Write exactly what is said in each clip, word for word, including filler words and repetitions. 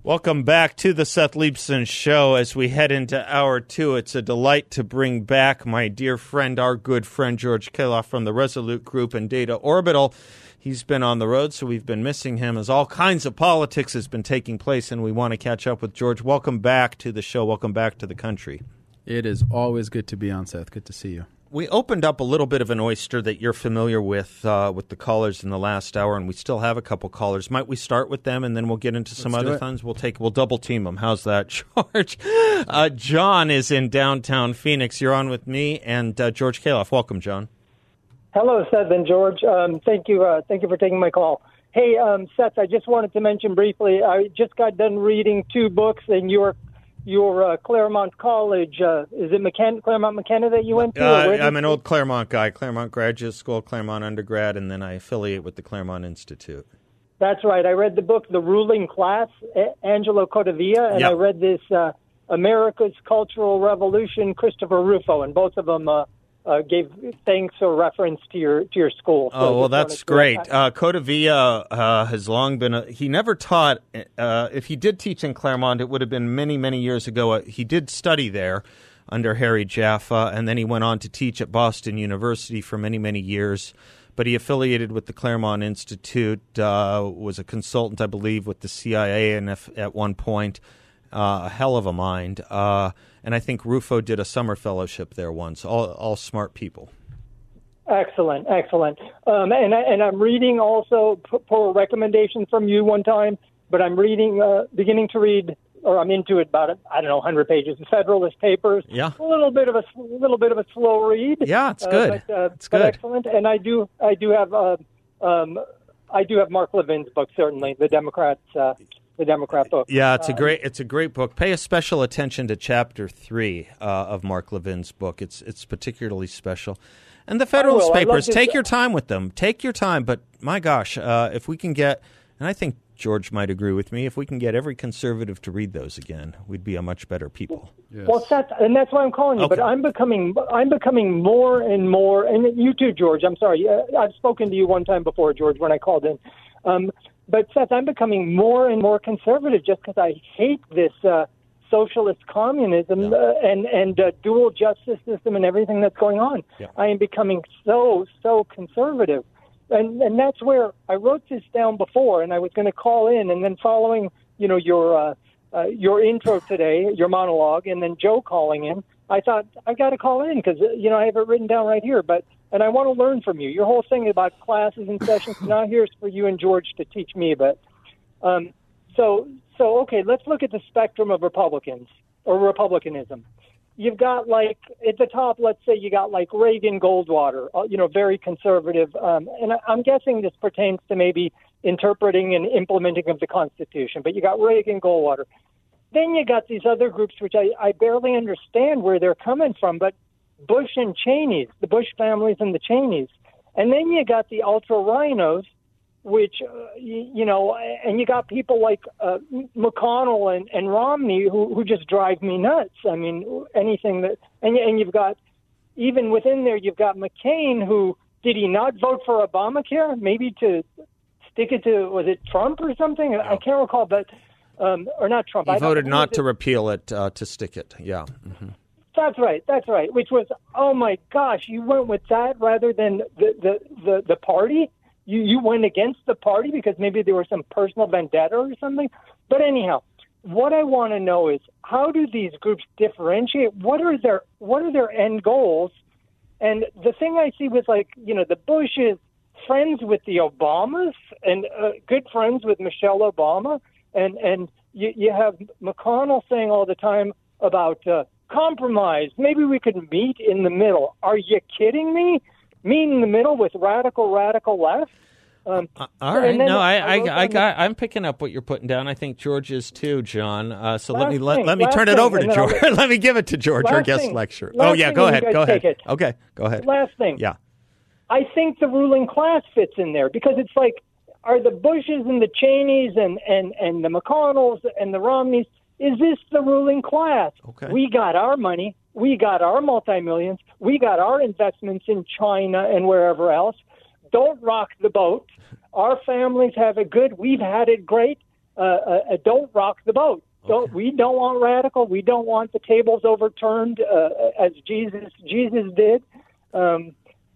Welcome back to the Seth Leibsohn Show. As we head into hour two, it's a delight to bring back my dear friend, our good friend, George Khalaf from the Resolute Group and Data Orbital. He's been on the road, so we've been missing him as all kinds of politics has been taking place, and we want to catch up with George. Welcome back to the show. Welcome back to the country. It is always good to be on, Seth. Good to see you. We opened up a little bit of an oyster that you're familiar with uh, with the callers in the last hour, and we still have a couple callers. Might we start with them, and then we'll get into some Let's other things? We'll take we'll double team them. How's that, George? Uh, John is in downtown Phoenix. You're on with me and uh, George Khalaf. Welcome, John. Hello, Seth and George. Um, thank you. Uh, thank you for taking my call. Hey, um, Seth, I just wanted to mention briefly. I just got done reading two books, and you're. Your uh, Claremont College, uh, is it McKen- Claremont McKenna that you went to? Uh, I'm an old Claremont guy, Claremont Graduate School, Claremont undergrad, and then I affiliate with the Claremont Institute. That's right. I read the book, The Ruling Class, a- Angelo Codevilla, and yep. I read this uh, America's Cultural Revolution, Christopher Rufo, and both of them uh, uh, gave thanks or reference to your to your school. So oh, well, that's great. Uh, Codevilla uh, has long been a, he never taught, uh, if he did teach in Claremont, it would have been many, many years ago. Uh, he did study there under Harry Jaffa, and then he went on to teach at Boston University for many, many years. But he affiliated with the Claremont Institute, uh, was a consultant, I believe, with the C I A and if, at one point. Uh, a hell of a mind. Uh, and I think Rufo did a summer fellowship there once. All, all smart people. Excellent, excellent. Um, and, I, and I'm reading also p- for a recommendation from you one time, but I'm reading, uh, beginning to read, or I'm into it about, I don't know, one hundred pages of Federalist Papers. Yeah. A little bit of a, a little bit of a slow read. Yeah, it's good. Uh, but, uh, it's good. Excellent. And I do, I do have, uh, um, I do have Mark Levin's book, certainly, The Democrats, uh, The Democrat book. Yeah, it's a great it's a great book. Pay a special attention to chapter three uh, of Mark Levin's book. It's it's particularly special. And the Federalist Papers, take your time with them. Take your time. But my gosh, uh, if we can get, and I think George might agree with me, if we can get every conservative to read those again, we'd be a much better people. Yes. Well, Seth, and that's why I'm calling you. Okay. But I'm becoming I'm becoming more and more, and you too, George. I'm sorry. I've spoken to you one time before, George, when I called in. Um But, Seth, I'm becoming more and more conservative just because I hate this uh, socialist communism yeah. uh, and, and uh, dual justice system and everything that's going on. Yeah. I am becoming so, so conservative. And and that's where I wrote this down before, and I was going to call in. And then following, you know, your uh, uh, your intro today, your monologue, and then Joe calling in, I thought, I've got to call in because, you know, I have it written down right here. But And I want to learn from you. Your whole thing about classes and sessions, now here's for you and George to teach me. But um, so, so okay, let's look at the spectrum of Republicans or Republicanism. You've got like at the top, let's say you got like Reagan, Goldwater, you know, very conservative. Um, and I'm guessing this pertains to maybe interpreting and implementing of the Constitution. But you got Reagan, Goldwater. Then you got these other groups, which I, I barely understand where they're coming from, but Bush and Cheney's, the Bush families and the Cheneys. And then you got the ultra-rhinos, which, uh, you, you know, and you got people like uh, McConnell and, and Romney who, who just drive me nuts. I mean, anything that, and, and you've got, even within there, you've got McCain who, did he not vote for Obamacare? Maybe to stick it to, was it Trump or something? I can't recall, but, um, or not Trump. He I voted not to repeal it, uh, to stick it, yeah. Mm-hmm. That's right. That's right. Which was, oh, my gosh, you went with that rather than the, the, the, the party. You, you went against the party because maybe there was some personal vendetta or something. But anyhow, what I want to know is how do these groups differentiate? What are their what are their end goals? And the thing I see was like, you know, the Bushes, friends with the Obamas and uh, good friends with Michelle Obama. And, and you, you have McConnell saying all the time about uh, compromise. Maybe we could meet in the middle. Are you kidding me? Meet in the middle with radical, radical left? Um, uh, all right. No, I, I, I, I got. The, I'm picking up what you're putting down. I think George is too, John. Uh, so let me thing, let, let me turn thing, it over to George. Let me give it to George, our guest lecturer. Oh yeah, go ahead. Go ahead. Okay, go ahead. Last thing. Yeah. I think the ruling class fits in there because it's like, are the Bushes and the Cheneys and, and, and the McConnells and the Romneys, is this the ruling class? Okay. We got our money. We got our multi-millions. We got our investments in China and wherever else. Don't rock the boat. Our families have it good. We've had it great. Uh, uh, uh, don't rock the boat. Okay. Don't, we don't want radical. We don't want the tables overturned uh, as Jesus Jesus did. Um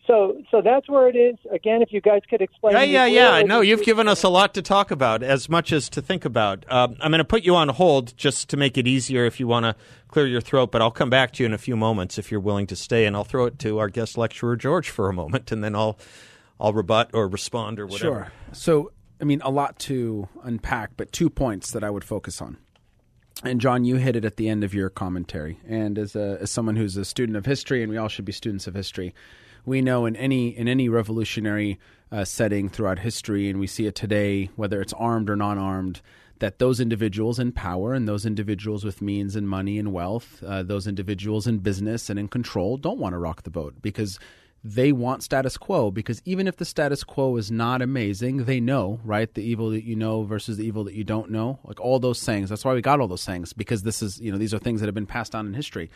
So so that's where it is. Again, if you guys could explain. Yeah, yeah, yeah. I know you've given us a lot to talk about as much as to think about. Um, I'm going to put you on hold just to make it easier if you want to clear your throat, but I'll come back to you in a few moments if you're willing to stay, and I'll throw it to our guest lecturer, George, for a moment, and then I'll I'll rebut or respond or whatever. Sure. So, I mean, a lot to unpack, but two points that I would focus on. And John, you hit it at the end of your commentary. And as a, as someone who's a student of history, and we all should be students of history, we know in any in any revolutionary uh, setting throughout history, and we see it today, whether it's armed or non-armed, that those individuals in power and those individuals with means and money and wealth, uh, those individuals in business and in control don't want to rock the boat because they want status quo. Because even if the status quo is not amazing, they know, right, the evil that you know versus the evil that you don't know, like all those sayings. That's why we got all those sayings, because this is, you know, these are things that have been passed down in history.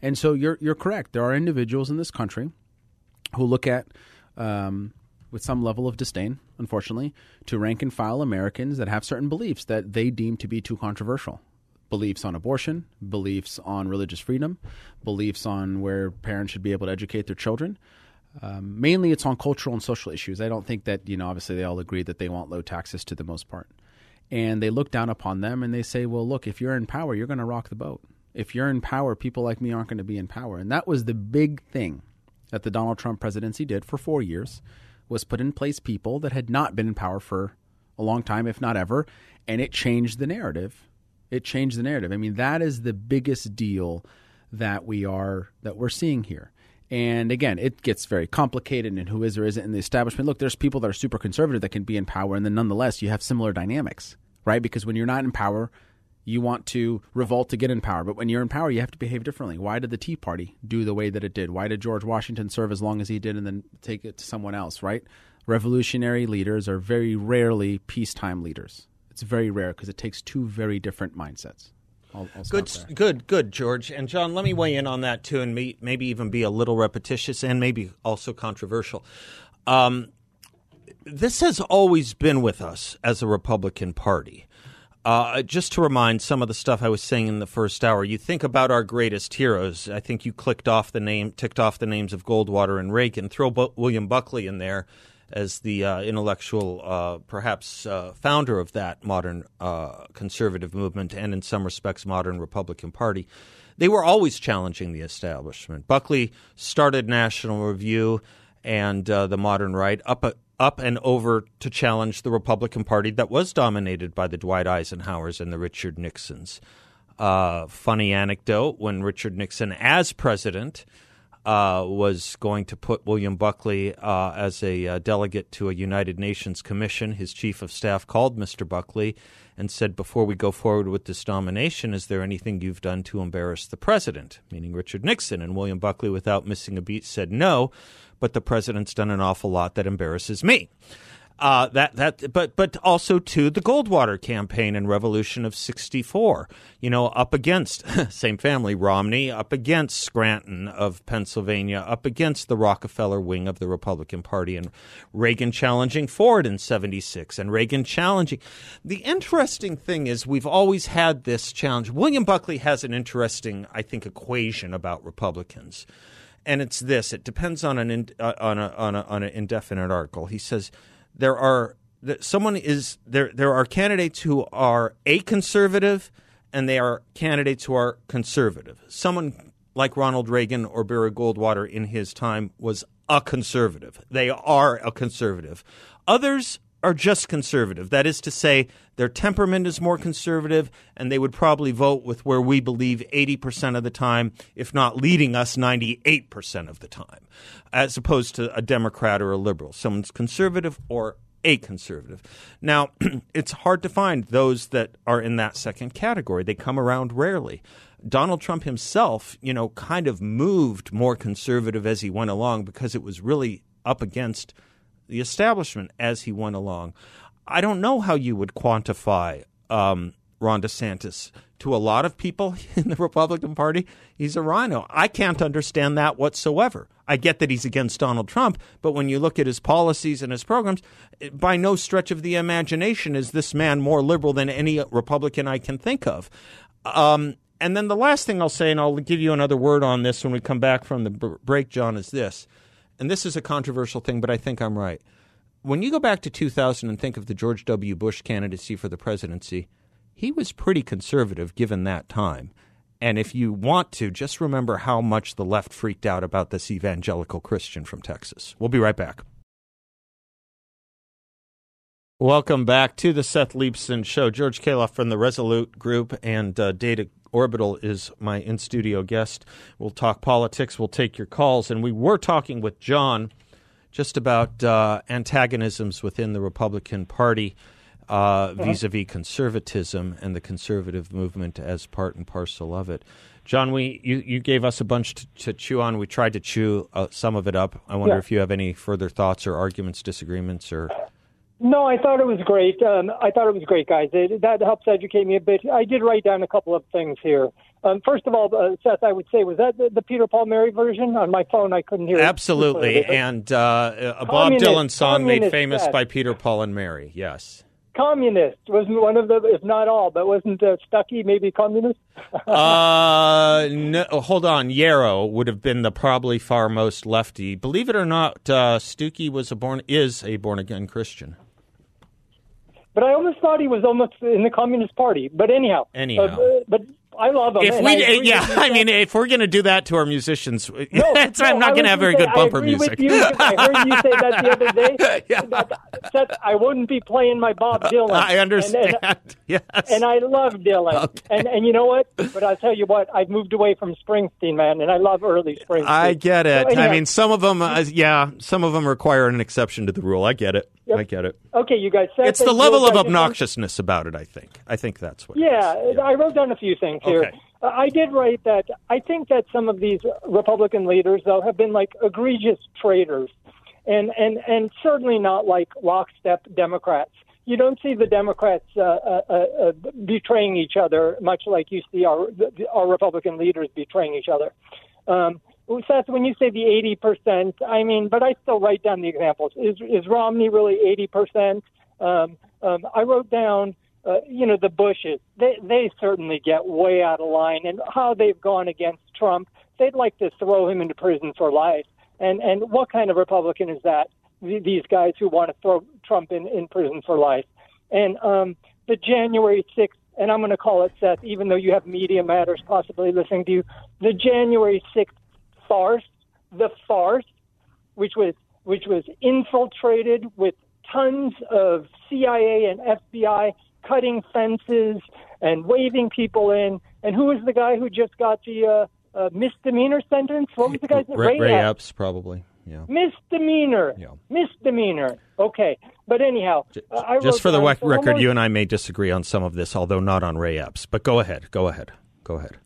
And so you're you're correct. There are individuals in this country who look at, um, with some level of disdain, unfortunately, to rank-and-file Americans that have certain beliefs that they deem to be too controversial. Beliefs on abortion, beliefs on religious freedom, beliefs on where parents should be able to educate their children. Um, mainly it's on cultural and social issues. I don't think that, you know, obviously they all agree that they want low taxes to the most part. And they look down upon them and they say, well, look, if you're in power, you're going to rock the boat. If you're in power, people like me aren't going to be in power. And that was the big thing that the Donald Trump presidency did for four years, was put in place people that had not been in power for a long time, if not ever, and it changed the narrative. It changed the narrative. I mean, that is the biggest deal that we are that we're seeing here. And again, it gets very complicated and who is or isn't in the establishment. Look, there's people that are super conservative that can be in power, and then nonetheless, you have similar dynamics, right? Because when you're not in power, you want to revolt to get in power. But when you're in power, you have to behave differently. Why did the Tea Party do the way that it did? Why did George Washington serve as long as he did and then take it to someone else, right? Revolutionary leaders are very rarely peacetime leaders. It's very rare because it takes two very different mindsets. I'll, I'll good, good, good, George. And John, let me weigh in on that too, and me, maybe even be a little repetitious and maybe also controversial. Um, this has always been with us as a Republican Party. Uh, just to remind some of the stuff I was saying in the first hour, you think about our greatest heroes. I think you clicked off the name, ticked off the names of Goldwater and Reagan. Throw Bu- William Buckley in there as the uh, intellectual, uh, perhaps uh, founder of that modern uh, conservative movement and in some respects modern Republican Party. They were always challenging the establishment. Buckley started National Review and uh, the modern right up a up and over to challenge the Republican Party that was dominated by the Dwight Eisenhowers and the Richard Nixons. Uh, funny anecdote, when Richard Nixon as president uh, was going to put William Buckley uh, as a uh, delegate to a United Nations commission, his chief of staff called Mister Buckley and said, before we go forward with this nomination, is there anything you've done to embarrass the president, meaning Richard Nixon? And William Buckley, without missing a beat, said no, but the president's done an awful lot that embarrasses me. Uh, that that, but but also to the Goldwater campaign and Revolution of sixty-four. You know, up against same family Romney, up against Scranton of Pennsylvania, up against the Rockefeller wing of the Republican Party, and Reagan challenging Ford in seventy-six, and Reagan challenging. The interesting thing is we've always had this challenge. William Buckley has an interesting, I think, equation about Republicans. And it's this: it depends on an in, uh, on a on a on an indefinite article. He says there are that someone is there. There are candidates who are a conservative, and they are candidates who are conservative. Someone like Ronald Reagan or Barry Goldwater in his time was a conservative. They are a conservative. Others are just conservative. That is to say, their temperament is more conservative, and they would probably vote with where we believe eighty percent of the time, if not leading us ninety-eight percent of the time, as opposed to a Democrat or a liberal. Someone's conservative or a conservative. Now, it's hard to find those that are in that second category. They come around rarely. Donald Trump himself, you know, kind of moved more conservative as he went along because it was really up against the establishment as he went along. I don't know how you would quantify um, Ron DeSantis. To a lot of people in the Republican Party, he's a rhino. I can't understand that whatsoever. I get that he's against Donald Trump, but when you look at his policies and his programs, by no stretch of the imagination is this man more liberal than any Republican I can think of. Um, and then the last thing I'll say, and I'll give you another word on this when we come back from the break, John, is this. And this is a controversial thing, but I think I'm right. When you go back to two thousand and think of the George W. Bush candidacy for the presidency, he was pretty conservative given that time. And if you want to, just remember how much the left freaked out about this evangelical Christian from Texas. We'll be right back. Welcome back to the Seth Leibsohn Show. George Khalaf from the Resolute Group and uh, Data Orbital is my in-studio guest. We'll talk politics. We'll take your calls. And we were talking with John just about uh, antagonisms within the Republican Party. Uh, vis-a-vis conservatism and the conservative movement as part and parcel of it. John, we you, you gave us a bunch to, to chew on. We tried to chew uh, some of it up. I wonder yeah. if you have any further thoughts or arguments, disagreements, or... No, I thought it was great. Um, I thought it was great, guys. It, that helps educate me a bit. I did write down a couple of things here. Um, first of all, uh, Seth, I would say, was that the, the Peter Paul Mary version? On my phone, I couldn't hear it. Absolutely. And uh, a Bob Dylan song made famous Seth. by Peter Paul and Mary, yes. Communist wasn't one of the, if not all, but wasn't uh, Stuckey maybe communist? uh, no, hold on. Yarrow would have been the probably far most lefty. Believe it or not, uh, Stuckey was a born is a born again Christian. But I almost thought he was almost in the Communist Party. But anyhow, anyhow, uh, but. I love them. If we, I yeah, I mean, if we're going to do that to our musicians, no, that's, no, I'm not going to have very say, good bumper I agree music. With you, I heard you say that the other day. Yeah. That, that I wouldn't be playing my Bob Dylan. I understand. And, and, yes. and I love Dylan. Okay. And and you know what? But I'll tell you what, I've moved away from Springsteen, man, and I love early Springsteen. I get it. So anyway, I mean, some of them, uh, yeah, some of them require an exception to the rule. I get it. Yep. I get it. Okay, you guys. Seth, it's the level of obnoxiousness about it, I think. I think that's what yeah, it is. Yeah, I wrote down a few things. Here. Okay. Uh, I did write that I think that some of these Republican leaders, though, have been like egregious traitors and, and, and certainly not like lockstep Democrats. You don't see the Democrats uh, uh, uh, betraying each other, much like you see our, our Republican leaders betraying each other. Um, Seth, when you say the eighty percent, I mean, but I still write down the examples. Is, is Romney really eighty percent? Um, um, I wrote down... Uh, you know, the Bushes, they they certainly get way out of line. And how they've gone against Trump, they'd like to throw him into prison for life. And and what kind of Republican is that, these guys who want to throw Trump in, in prison for life? And um, the January sixth, and I'm going to call it, Seth, even though you have Media Matters possibly listening to you, the January sixth farce, the farce, which was which was infiltrated with tons of C I A and F B I cutting fences and waving people in. And who was the guy who just got the uh, uh, misdemeanor sentence? What was the guy's name? Ray, Ray Epps, Epps, probably. Yeah. Misdemeanor. Yeah. Misdemeanor. Okay. But anyhow. Just, I just for the down, so record, almost, you and I may disagree on some of this, although not on Ray Epps. But go ahead. Go ahead. Go ahead.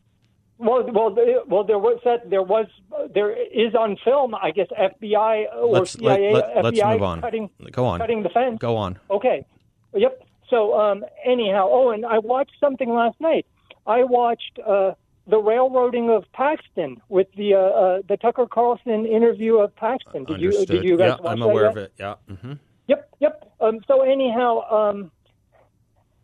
Well, well, well. There was that. There was. There is on film. I guess F B I or let's, C I A. Let, let, F B I let's move on. Cutting, go on. Cutting the fence. Go on. Okay. Yep. So um, anyhow, oh, and I watched something last night. I watched uh, the railroading of Paxton with the uh, uh, the Tucker Carlson interview of Paxton. Did Understood. you did you guys yeah, watch that? Yeah, I'm aware of it. Yeah. Mm-hmm. Yep. Yep. Um, so anyhow, um,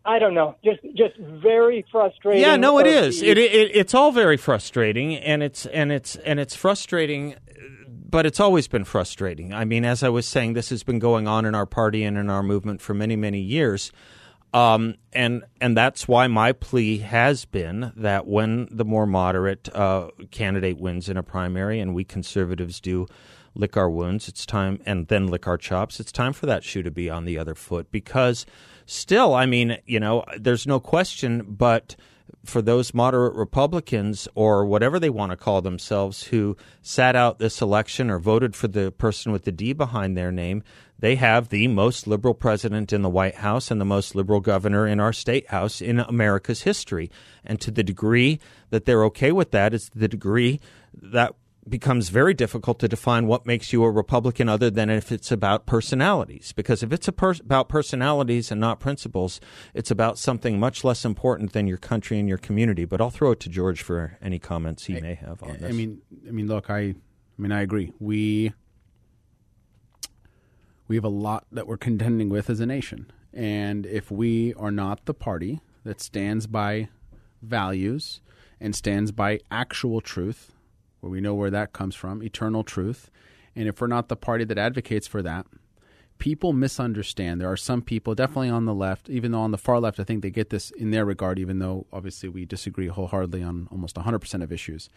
I don't know. Just just very frustrating. Yeah. No, it is. It, it it's all very frustrating, and it's and it's and it's frustrating. But it's always been frustrating. I mean, as I was saying, this has been going on in our party and in our movement for many, many years. Um, and and that's why my plea has been that when the more moderate uh, candidate wins in a primary and we conservatives do lick our wounds, it's time and then lick our chops, it's time for that shoe to be on the other foot. Because still, I mean, you know, there's no question, but for those moderate Republicans or whatever they want to call themselves who sat out this election or voted for the person with the D behind their name, they have the most liberal president in the White House and the most liberal governor in our state house in America's history. And to the degree that they're okay with that, it's the degree that becomes very difficult to define what makes you a Republican other than if it's about personalities. Because if it's a per- about personalities and not principles, it's about something much less important than your country and your community. But I'll throw it to George for any comments he I, may have on this. I mean, I mean, look, I, I mean, I agree. We we have a lot that we're contending with as a nation, and if we are not the party that stands by values and stands by actual truth, where we know where that comes from, eternal truth. And if we're not the party that advocates for that, people misunderstand. There are some people, definitely on the left, even though on the far left, I think they get this in their regard, even though obviously we disagree wholeheartedly on almost one hundred percent of issues.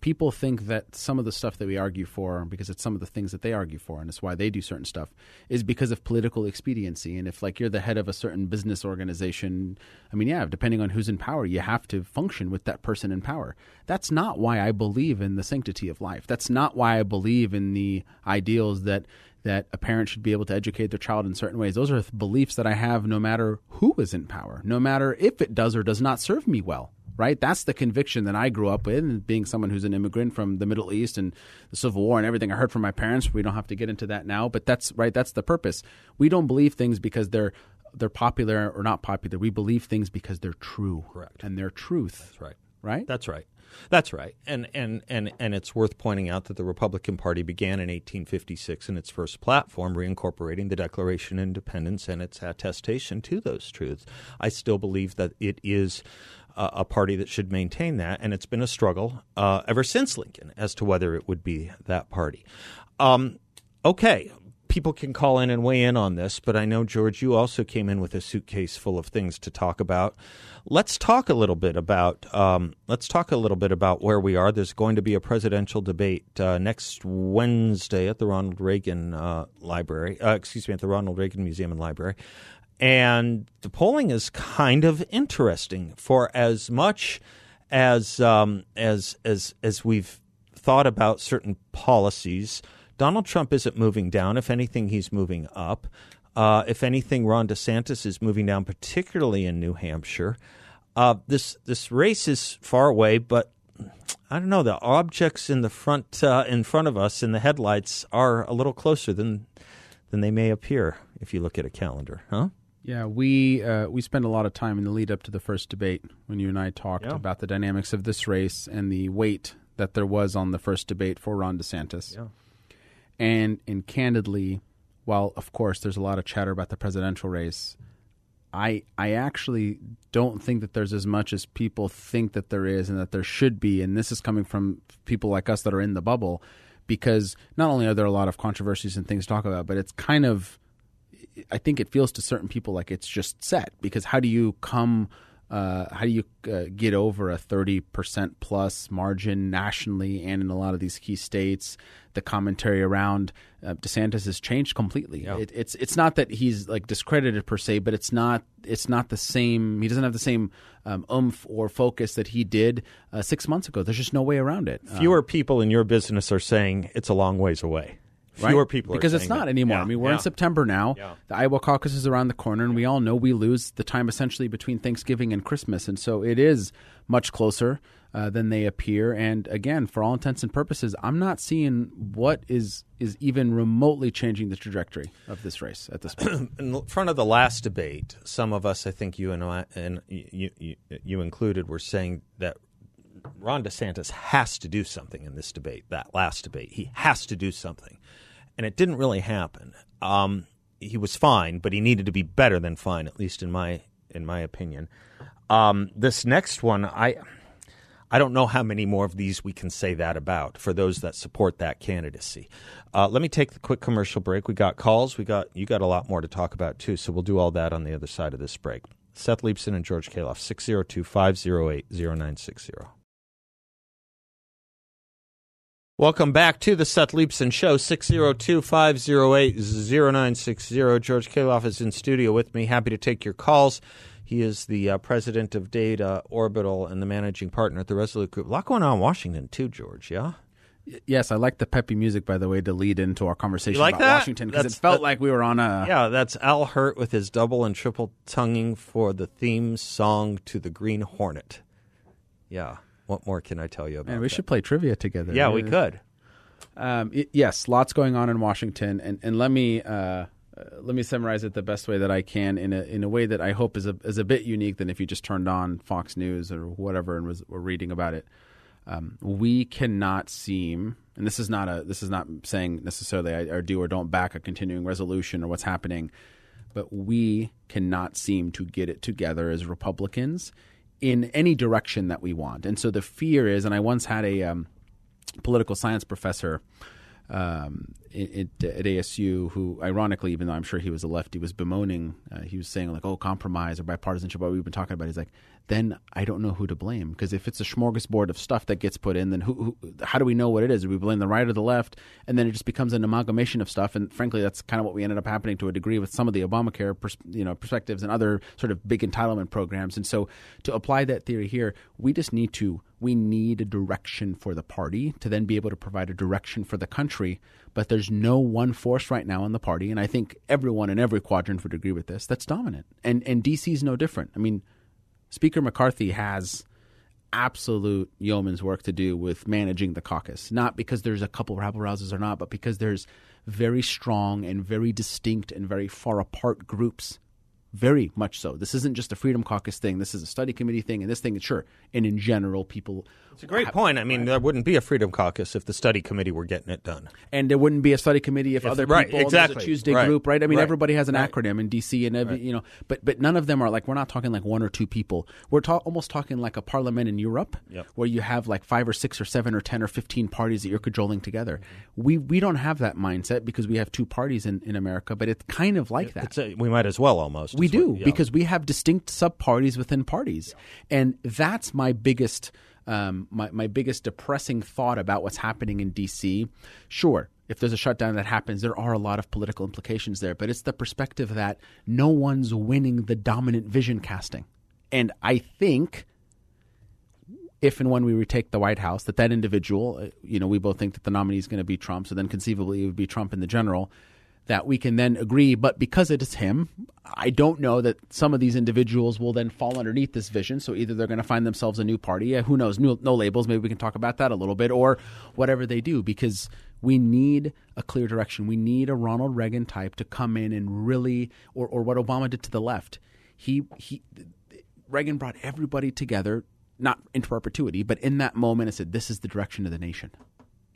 People think that some of the stuff that we argue for, because it's some of the things that they argue for, and it's why they do certain stuff, is because of political expediency. And if, like, you're the head of a certain business organization, I mean, yeah, depending on who's in power, you have to function with that person in power. That's not why I believe in the sanctity of life. That's not why I believe in the ideals that that a parent should be able to educate their child in certain ways. Those are beliefs that I have no matter who is in power, no matter if it does or does not serve me well, right? That's the conviction that I grew up with, being someone who's an immigrant from the Middle East and the Civil War and everything I heard from my parents. We don't have to get into that now, but that's right. That's the purpose. We don't believe things because they're they're popular or not popular. We believe things because they're true. Correct. And they're truth. That's right. Right? That's right. That's right. And, and and and it's worth pointing out that the Republican Party began in eighteen fifty-six in its first platform, reincorporating the Declaration of Independence and its attestation to those truths. I still believe that it is uh, a party that should maintain that, and it's been a struggle uh, ever since Lincoln as to whether it would be that party. Um, okay. People can call in and weigh in on this, but I know, George, you also came in with a suitcase full of things to talk about. Let's talk a little bit about um, let's talk a little bit about where we are. There's going to be a presidential debate uh, next Wednesday at the Ronald Reagan uh, Library. Uh, excuse me, at the Ronald Reagan Museum and Library, and the polling is kind of interesting. For as much as um, as as as we've thought about certain policies, Donald Trump isn't moving down. If anything, he's moving up. Uh, if anything, Ron DeSantis is moving down, particularly in New Hampshire. Uh, this this race is far away, but I don't know. The objects in the front uh, in front of us in the headlights are a little closer than than they may appear if you look at a calendar, huh? Yeah, we uh, we spent a lot of time in the lead up to the first debate when you and I talked yeah. about the dynamics of this race and the weight that there was on the first debate for Ron DeSantis. Yeah. And and candidly, while, of course, there's a lot of chatter about the presidential race, I I actually don't think that there's as much as people think that there is and that there should be. And this is coming from people like us that are in the bubble, because not only are there a lot of controversies and things to talk about, but it's kind of – I think it feels to certain people like it's just set, because how do you come – Uh, how do you uh, get over a thirty percent plus margin nationally and in a lot of these key states? The commentary around uh, DeSantis has changed completely. Yeah. It, it's it's not that he's like discredited per se, but it's not it's not the same. He doesn't have the same um, oomph or focus that he did uh, six months ago. There's just no way around it. Fewer um, people in your business are saying it's a long ways away. Fewer right? people because are it's not that. Anymore. Yeah. I mean, we're yeah. in September now. Yeah. The Iowa caucus is around the corner, and yeah. we all know we lose the time essentially between Thanksgiving and Christmas, and so it is much closer uh, than they appear. And again, for all intents and purposes, I'm not seeing what is is even remotely changing the trajectory of this race at this point. In front of the last debate, some of us, I think you and I, and you, you, you included, were saying that Ron DeSantis has to do something in this debate, that last debate. He has to do something. And it didn't really happen. Um, he was fine, but he needed to be better than fine, at least in my in my opinion. Um, this next one, I I don't know how many more of these we can say that about for those that support that candidacy. Uh, let me take the quick commercial break. We got calls. We got you got a lot more to talk about, too, so we'll do all that on the other side of this break. Seth Leibsohn and George Khalaf, six oh two, five oh eight, oh nine six oh. Welcome back to the Seth Leibsohn Show, six oh two, five oh eight, oh nine six oh. George Khalaf is in studio with me. Happy to take your calls. He is the uh, president of Data Orbital and the managing partner at the Resolute Group. A lot going on in Washington too, George, yeah? Yes, I like the peppy music, by the way, to lead into our conversation like about that? Washington, because it felt that, like we were on a... Yeah, that's Al Hurt with his double and triple tonguing for the theme song to The Green Hornet. Yeah, what more can I tell you about that? Man, we that? should play trivia together. Yeah, we could. Um, it, yes, lots going on in Washington, and, and let me... Uh, Uh, let me summarize it the best way that I can in a in a way that I hope is a is a bit unique than if you just turned on Fox News or whatever and was were reading about it. Um, we cannot seem, and this is not a this is not saying necessarily I or do or don't back a continuing resolution or what's happening, but we cannot seem to get it together as Republicans in any direction that we want. And so the fear is, and I once had a um, political science professor. Um, it, it, at A S U, who ironically, even though I'm sure he was a lefty, was bemoaning, uh, he was saying like, oh, compromise or bipartisanship, what we've been talking about. He's like, then I don't know who to blame, because if it's a smorgasbord of stuff that gets put in, then who, who, how do we know what it is? Do we blame the right or the left? And then it just becomes an amalgamation of stuff. And frankly, that's kind of what we ended up happening to a degree with some of the Obamacare pers- you know, perspectives and other sort of big entitlement programs. And so to apply that theory here, we just need to We need a direction for the party to then be able to provide a direction for the country. But there's no one force right now in the party, and I think everyone in every quadrant would agree with this, that's dominant. And and D C is no different. I mean, Speaker McCarthy has absolute yeoman's work to do with managing the caucus, not because there's a couple rabble rousers or not, but because there's very strong and very distinct and very far apart groups. Very much so. This isn't just a Freedom Caucus thing. This is a study committee thing, and this thing, sure. And in general, people... It's a great have, point. I mean, right. There wouldn't be a Freedom Caucus if the study committee were getting it done. And there wouldn't be a study committee if, if other right, people... Exactly. There's a Tuesday right. group, right? I mean, right. everybody has an right. acronym in D C and every, right. you know, but but none of them are like... We're not talking like one or two people. We're ta- almost talking like a parliament in Europe yep. where you have like five or six or seven or ten or fifteen parties that you're cajoling together. Mm-hmm. We we don't have that mindset because we have two parties in, in America, but it's kind of like it, that. It's a, we might as well almost. We do, what, yeah. because we have distinct sub-parties within parties. Yeah. And that's my biggest um, my, my biggest depressing thought about what's happening in D C. Sure, if there's a shutdown that happens, there are a lot of political implications there. But it's the perspective that no one's winning the dominant vision casting. And I think if and when we retake the White House, that that individual, you know, we both think that the nominee is going to be Trump. So then conceivably it would be Trump in the general. That we can then agree, but because it is him, I don't know that some of these individuals will then fall underneath this vision. So either they're going to find themselves a new party, who knows, new, no labels, maybe we can talk about that a little bit, or whatever they do, because we need a clear direction. We need a Ronald Reagan type to come in and really, or, or what Obama did to the left. He, he, Reagan brought everybody together, not into perpetuity, but in that moment and said, this is the direction of the nation.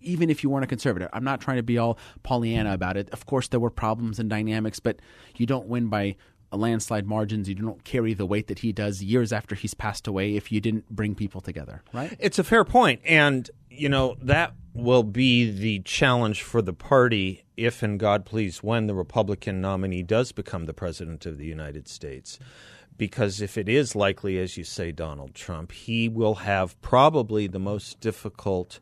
Even if you weren't a conservative. I'm not trying to be all Pollyanna about it. Of course, there were problems and dynamics, but you don't win by a landslide margins. You don't carry the weight that he does years after he's passed away if you didn't bring people together, right? It's a fair point. And, you know, that will be the challenge for the party if, and God please, when the Republican nominee does become the president of the United States. Because if it is likely, as you say, Donald Trump, he will have probably the most difficult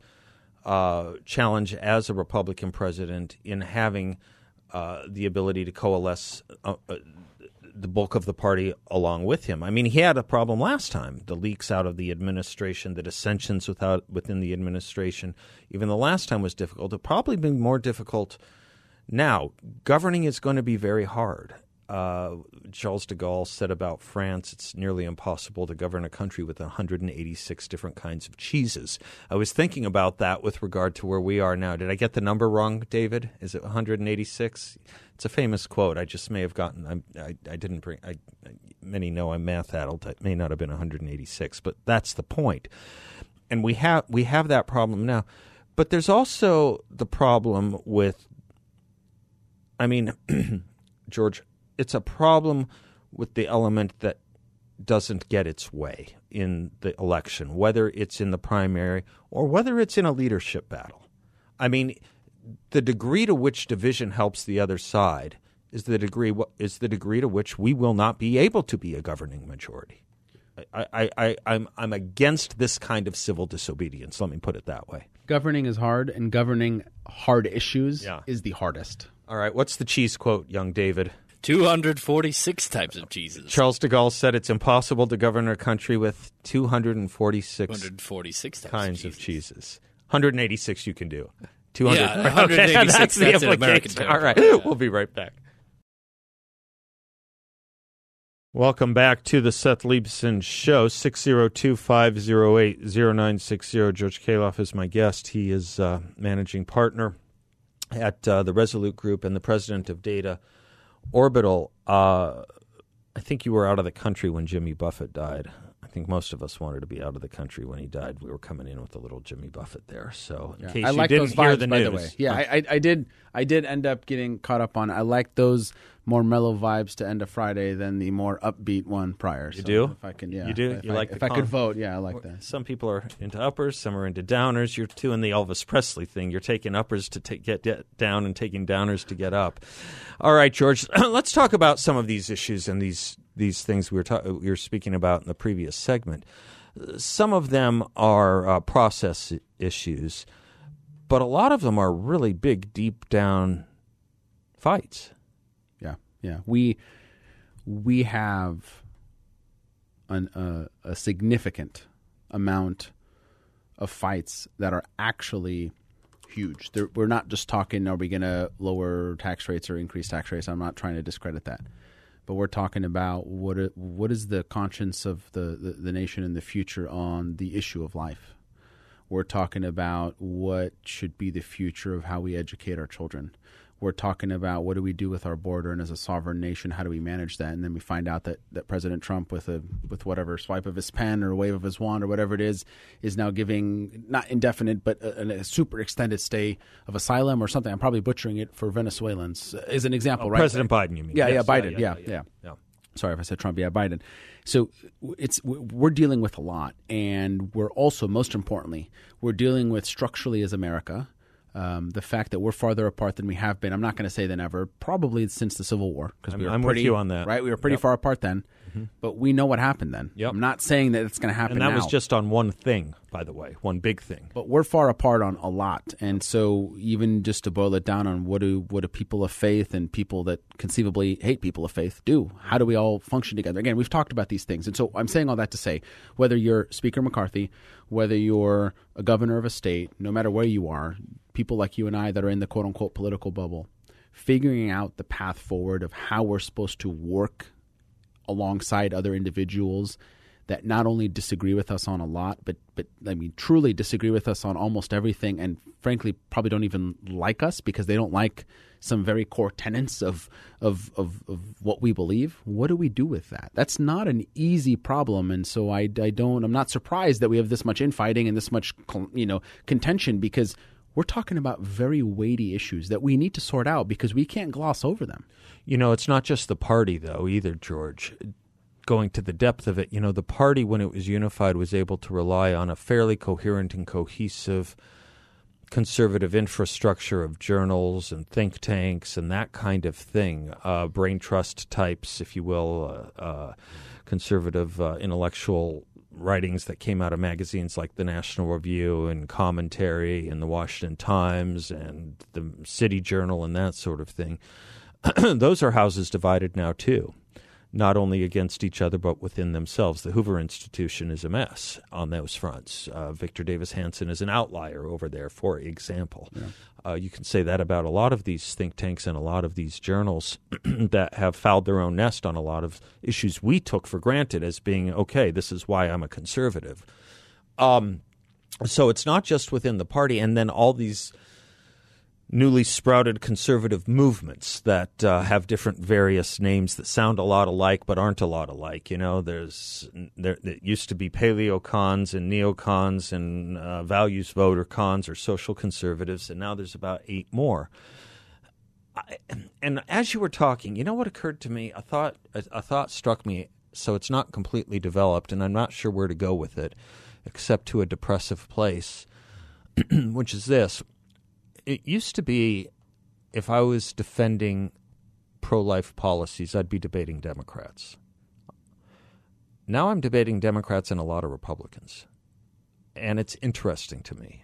Uh, challenge as a Republican president in having uh, the ability to coalesce uh, uh, the bulk of the party along with him. I mean, he had a problem last time, the leaks out of the administration, the dissensions without, within the administration. Even the last time was difficult. It'll probably be more difficult now. Governing is going to be very hard. Uh, Charles de Gaulle said about France, it's nearly impossible to govern a country with one hundred eighty-six different kinds of cheeses. I was thinking about that with regard to where we are now. Did I get the number wrong, David? Is it one hundred eighty-six? It's a famous quote. I just may have gotten – I I didn't bring I, – many know I'm math adult. It may not have been one hundred eighty-six, but that's the point. And we have, we have that problem now. But there's also the problem with – I mean, George – it's a problem with the element that doesn't get its way in the election, whether it's in the primary or whether it's in a leadership battle. I mean, the degree to which division helps the other side is the degree is the degree to which we will not be able to be a governing majority. I, I, I, I'm I'm against this kind of civil disobedience. Let me put it that way. Governing is hard, and governing hard issues yeah. is the hardest. All right. What's the cheese quote, young David? two hundred forty-six types of cheeses. Charles de Gaulle said it's impossible to govern a country with two hundred forty-six, two hundred forty-six kinds of cheeses. of cheeses. one hundred eighty-six you can do. two hundred. Yeah, one hundred eighty-six, okay, that's the that's implication. All right, yeah. We'll be right back. Welcome back to the Seth Leibsohn Show, six oh two, five oh eight, oh nine six oh. George Khalaf is my guest. He is uh, managing partner at uh, the Resolute Group and the president of Data Orbital. Uh, I think you were out of the country when Jimmy Buffett died. I think most of us wanted to be out of the country when he died. We were coming in with a little Jimmy Buffett there. So in yeah. case I you like didn't those vibes, hear the by news. The way. Yeah, I, I did I did end up getting caught up on. I like those more mellow vibes to end a Friday than the more upbeat one prior. You so do? If I can, yeah. You do? If you I, like If I could vote, yeah, I like that. Some people are into uppers. Some are into downers. You're doing the Elvis Presley thing. You're taking uppers to take, get, get down and taking downers to get up. All right, George, let's talk about some of these issues and these these things we were, ta- we were speaking about in the previous segment. Some of them are uh, process issues, but a lot of them are really big, deep-down fights. Yeah, yeah. We we have an, uh, a significant amount of fights that are actually huge. They're, we're not just talking, are we going to lower tax rates or increase tax rates? I'm not trying to discredit that. But we're talking about what what is the conscience of the, the, the nation in the future on the issue of life. We're talking about what should be the future of how we educate our children. We're talking about what do we do with our border, and as a sovereign nation, how do we manage that? And then we find out that, that President Trump, with a with whatever swipe of his pen or wave of his wand or whatever it is, is now giving not indefinite but a, a super extended stay of asylum or something. I'm probably butchering it for Venezuelans as an example, oh, right? President Biden, you mean? Yeah, yes. yeah, Biden, uh, yeah, yeah, yeah, yeah, yeah. Sorry if I said Trump, yeah, Biden. So it's we're dealing with a lot, and we're also, most importantly, we're dealing with structurally as America. Um, the fact that we're farther apart than we have been. I'm not going to say than ever, probably since the Civil War, because we were I'm pretty, with you on that. Right? We were pretty yep. far apart then, mm-hmm. but we know what happened then. Yep. I'm not saying that it's going to happen now. And that now. was just on one thing, by the way, one big thing. But we're far apart on a lot. And so even just to boil it down on what do what do people of faith and people that conceivably hate people of faith do? How do we all function together? Again, we've talked about these things. And so I'm saying all that to say, whether you're Speaker McCarthy, whether you're a governor of a state, no matter where you are, people like you and I that are in the quote-unquote political bubble, figuring out the path forward of how we're supposed to work alongside other individuals that not only disagree with us on a lot, but, but I mean, truly disagree with us on almost everything, and frankly probably don't even like us because they don't like some very core tenets of, of, of, of what we believe. What do we do with that? That's not an easy problem. And so I, I don't – I'm not surprised that we have this much infighting and this much, you know, contention, because – we're talking about very weighty issues that we need to sort out because we can't gloss over them. You know, it's not just the party, though, either, George. Going to the depth of it, you know, the party, when it was unified, was able to rely on a fairly coherent and cohesive conservative infrastructure of journals and think tanks and that kind of thing, uh, brain trust types, if you will, uh, uh, conservative uh, intellectual writings that came out of magazines like the National Review and Commentary and the Washington Times and the City Journal and that sort of thing. Those are houses divided now, too, not only against each other but within themselves. The Hoover Institution is a mess on those fronts. Uh, Victor Davis Hanson is an outlier over there, for example. Yeah. Uh, you can say that about a lot of these think tanks and a lot of these journals that have fouled their own nest on a lot of issues we took for granted as being, okay, this is why I'm a conservative. Um, so it's not just within the party, and then all these newly sprouted conservative movements that uh, have different various names that sound a lot alike but aren't a lot alike. You know, there's there, there used to be paleocons and neocons and uh, values voter cons or social conservatives, and now there's about eight more. I, and as you were talking, you know what occurred to me? A thought, a, a thought struck me, so it's not completely developed, and I'm not sure where to go with it except to a depressive place, which is this. It used to be if I was defending pro-life policies, I'd be debating Democrats. Now I'm debating Democrats and a lot of Republicans, and it's interesting to me.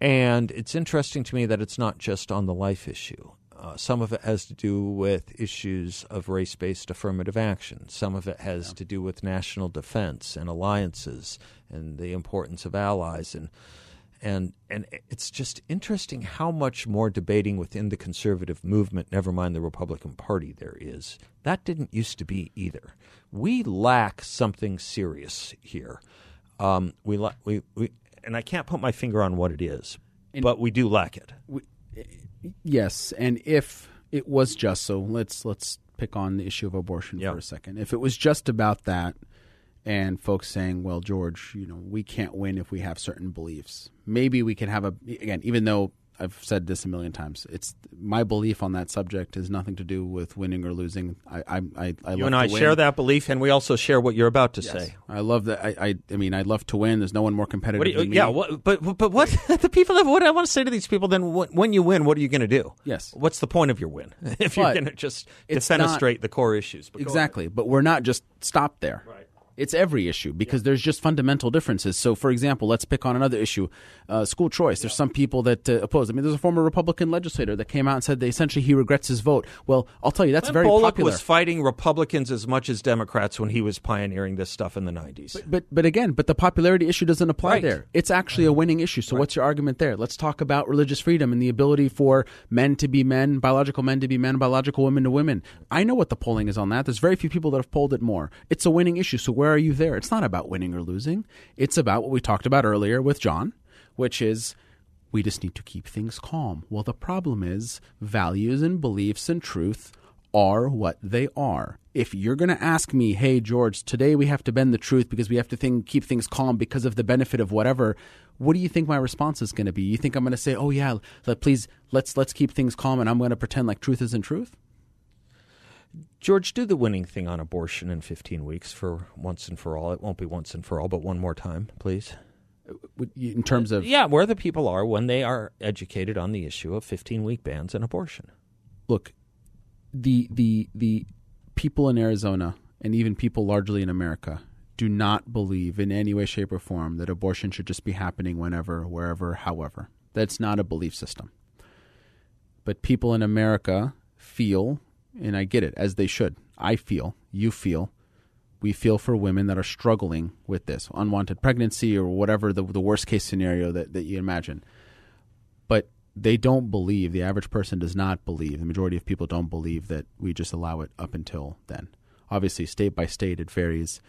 And it's interesting to me that it's not just on the life issue. Uh, some of it has to do with issues of race-based affirmative action. Some of it has yeah. to do with national defense and alliances and the importance of allies. And and and it's just interesting how much more debating within the conservative movement, never mind the Republican Party, there is. That didn't used to be either. We lack something serious here. Um, we la- we we and I can't put my finger on what it is, and but we do lack it. We, yes, and if it was just so, let's let's pick on the issue of abortion yep. for a second. If it was just about that, and folks saying, "Well, George, you know, we can't win if we have certain beliefs. Maybe we can have a again." Even though I've said this a million times, it's my belief on that subject has nothing to do with winning or losing. I, I, I, I you and I share that belief, and we also share what you're about to yes. say. I love that. I, I, I mean, I love to win. There's no one more competitive. What do you, than me. Yeah, what, but but what the people that what I want to say to these people then? What, when you win, what are you going to do? Yes. What's the point of your win if but you're going to just defenestrate the core issues? But exactly. But we're not just stopped there. Right. It's every issue because yeah. there's just fundamental differences. So, for example, let's pick on another issue, uh, school choice. Yeah. There's some people that uh, oppose. I mean, there's a former Republican legislator that came out and said that essentially he regrets his vote. Well, I'll tell you, that's Glenn very Bullock popular. Bullock was fighting Republicans as much as Democrats when he was pioneering this stuff in the nineties. But but, but again, but the popularity issue doesn't apply right. there. It's actually a winning issue. So right. what's your argument there? Let's talk about religious freedom and the ability for men to be men, biological men to be men, biological women to women. I know what the polling is on that. There's very few people that have polled it more. It's a winning issue. So where are you there? It's not about winning or losing. It's about what we talked about earlier with John, which is we just need to keep things calm. Well, the problem is values and beliefs and truth are what they are. If you're going to ask me, hey, George, today we have to bend the truth because we have to think, keep things calm because of the benefit of whatever, what do you think my response is going to be? You think I'm going to say, oh, yeah, let, please, let's let's keep things calm and I'm going to pretend like truth isn't truth? George, do the winning thing on abortion in fifteen weeks for once and for all. It won't be once and for all, but one more time, please. In terms of... Yeah, where the people are when they are educated on the issue of fifteen-week bans and abortion. Look, the the the people in Arizona and even people largely in America do not believe in any way, shape, or form that abortion should just be happening whenever, wherever, however. That's not a belief system. But people in America feel... And I get it, as they should. I feel, you feel, we feel for women that are struggling with this, unwanted pregnancy or whatever the, the worst case scenario that, that you imagine. But they don't believe, the average person does not believe, the majority of people don't believe that we just allow it up until then. Obviously, state by state, it varies.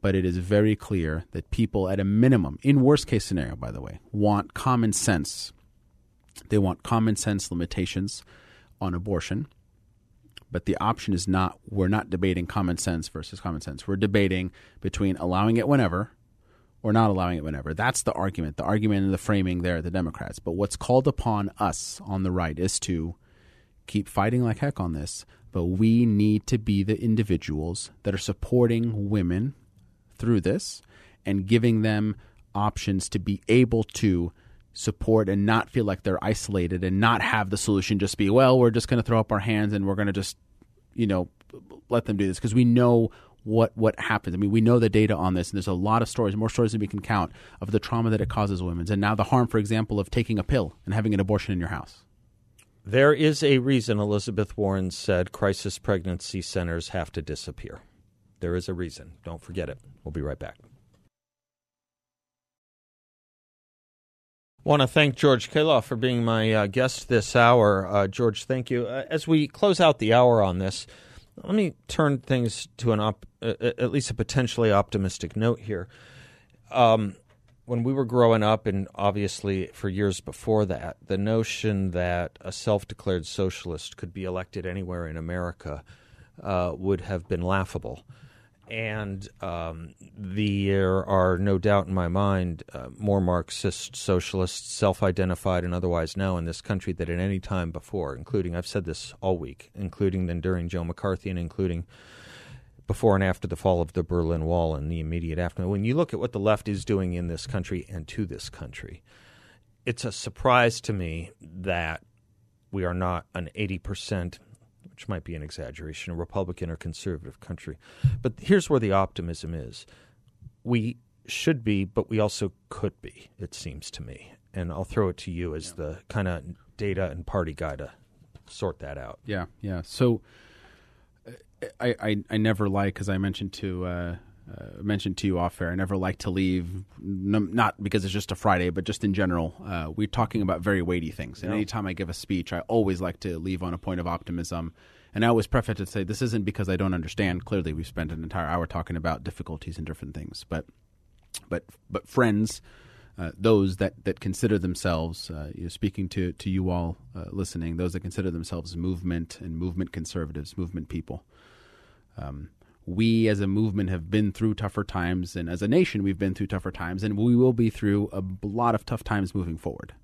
But it is very clear that people at a minimum, in worst case scenario, by the way, want common sense. They want common sense limitations on abortion. But the option is not, we're not debating common sense versus common sense. We're debating between allowing it whenever or not allowing it whenever. That's the argument, the argument and the framing there, the Democrats. But what's called upon us on the right is to keep fighting like heck on this. But we need to be the individuals that are supporting women through this and giving them options to be able to support and not feel like they're isolated and not have the solution just be, well, we're just going to throw up our hands and we're going to just, you know, let them do this because we know what what happens. I mean, we know the data on this, and there's a lot of stories, more stories than we can count, of the trauma that it causes women. And now the harm, for example, of taking a pill and having an abortion in your house. There is a reason Elizabeth Warren said crisis pregnancy centers have to disappear. There is a reason. Don't forget it. We'll be right back. I want to thank George Khalaf for being my uh, guest this hour. Uh, George, thank you. Uh, as we close out the hour on this, let me turn things to an op- uh, at least a potentially optimistic note here. Um, when we were growing up, and obviously for years before that, the notion that a self-declared socialist could be elected anywhere in America uh, would have been laughable. And um, there are no doubt in my mind uh, more Marxist socialists, self-identified and otherwise now in this country than at any time before, including, I've said this all week, including then during Joe McCarthy and including before and after the fall of the Berlin Wall and the immediate aftermath. When you look at what the left is doing in this country and to this country, it's a surprise to me that we are not an eighty percent which might be an exaggeration, a Republican or conservative country. But here's where the optimism is. We should be, but we also could be, it seems to me. And I'll throw it to you as yeah. the kind of data and party guy to sort that out. Yeah, yeah. So I I, I never like, as I mentioned to uh, uh, mentioned to you off air, I never like to leave, n- not because it's just a Friday, but just in general. Uh, we're talking about very weighty things. And yeah. anytime I give a speech, I always like to leave on a point of optimism. And I always preface it to say, this isn't because I don't understand. Clearly, we've spent an entire hour talking about difficulties and different things. But but but friends, uh, those that, that consider themselves, uh, you know, speaking to, to you all uh, listening, those that consider themselves movement and movement conservatives, movement people, um, we as a movement have been through tougher times. And as a nation, we've been through tougher times. And we will be through a lot of tough times moving forward.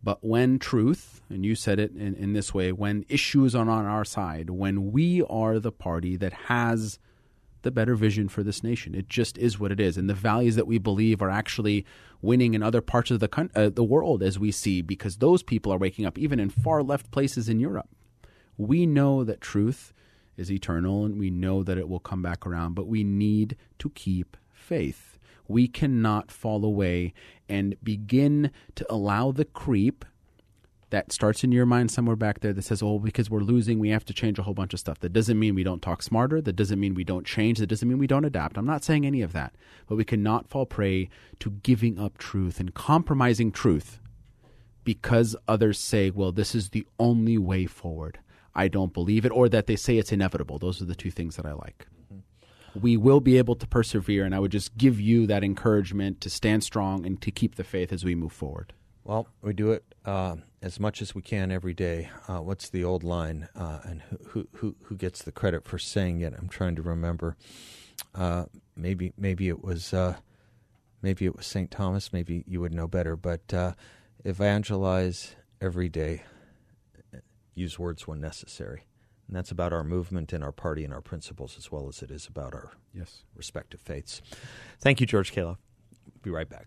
But when truth, and you said it in, in this way, when issues are on our side, when we are the party that has the better vision for this nation, it just is what it is. And the values that we believe are actually winning in other parts of the uh, the world, as we see, because those people are waking up, even in far left places in Europe. We know that truth is eternal, and we know that it will come back around, but we need to keep faith. We cannot fall away and begin to allow the creep that starts in your mind somewhere back there that says, oh, because we're losing, we have to change a whole bunch of stuff. That doesn't mean we don't talk smarter. That doesn't mean we don't change. That doesn't mean we don't adapt. I'm not saying any of that. But we cannot fall prey to giving up truth and compromising truth because others say, well, this is the only way forward. I don't believe it, or that they say it's inevitable. Those are the two things that I like. We will be able to persevere, and I would just give you that encouragement to stand strong and to keep the faith as we move forward. Well, we do it uh, as much as we can every day. Uh, what's the old line? Uh, and who who who gets the credit for saying it? I'm trying to remember. Uh, maybe maybe it was uh, maybe it was Saint Thomas. Maybe you would know better. But uh, evangelize every day. Use words when necessary. And that's about our movement and our party and our principles, as well as it is about our yes. respective faiths. Thank you, George Khalaf. Be right back.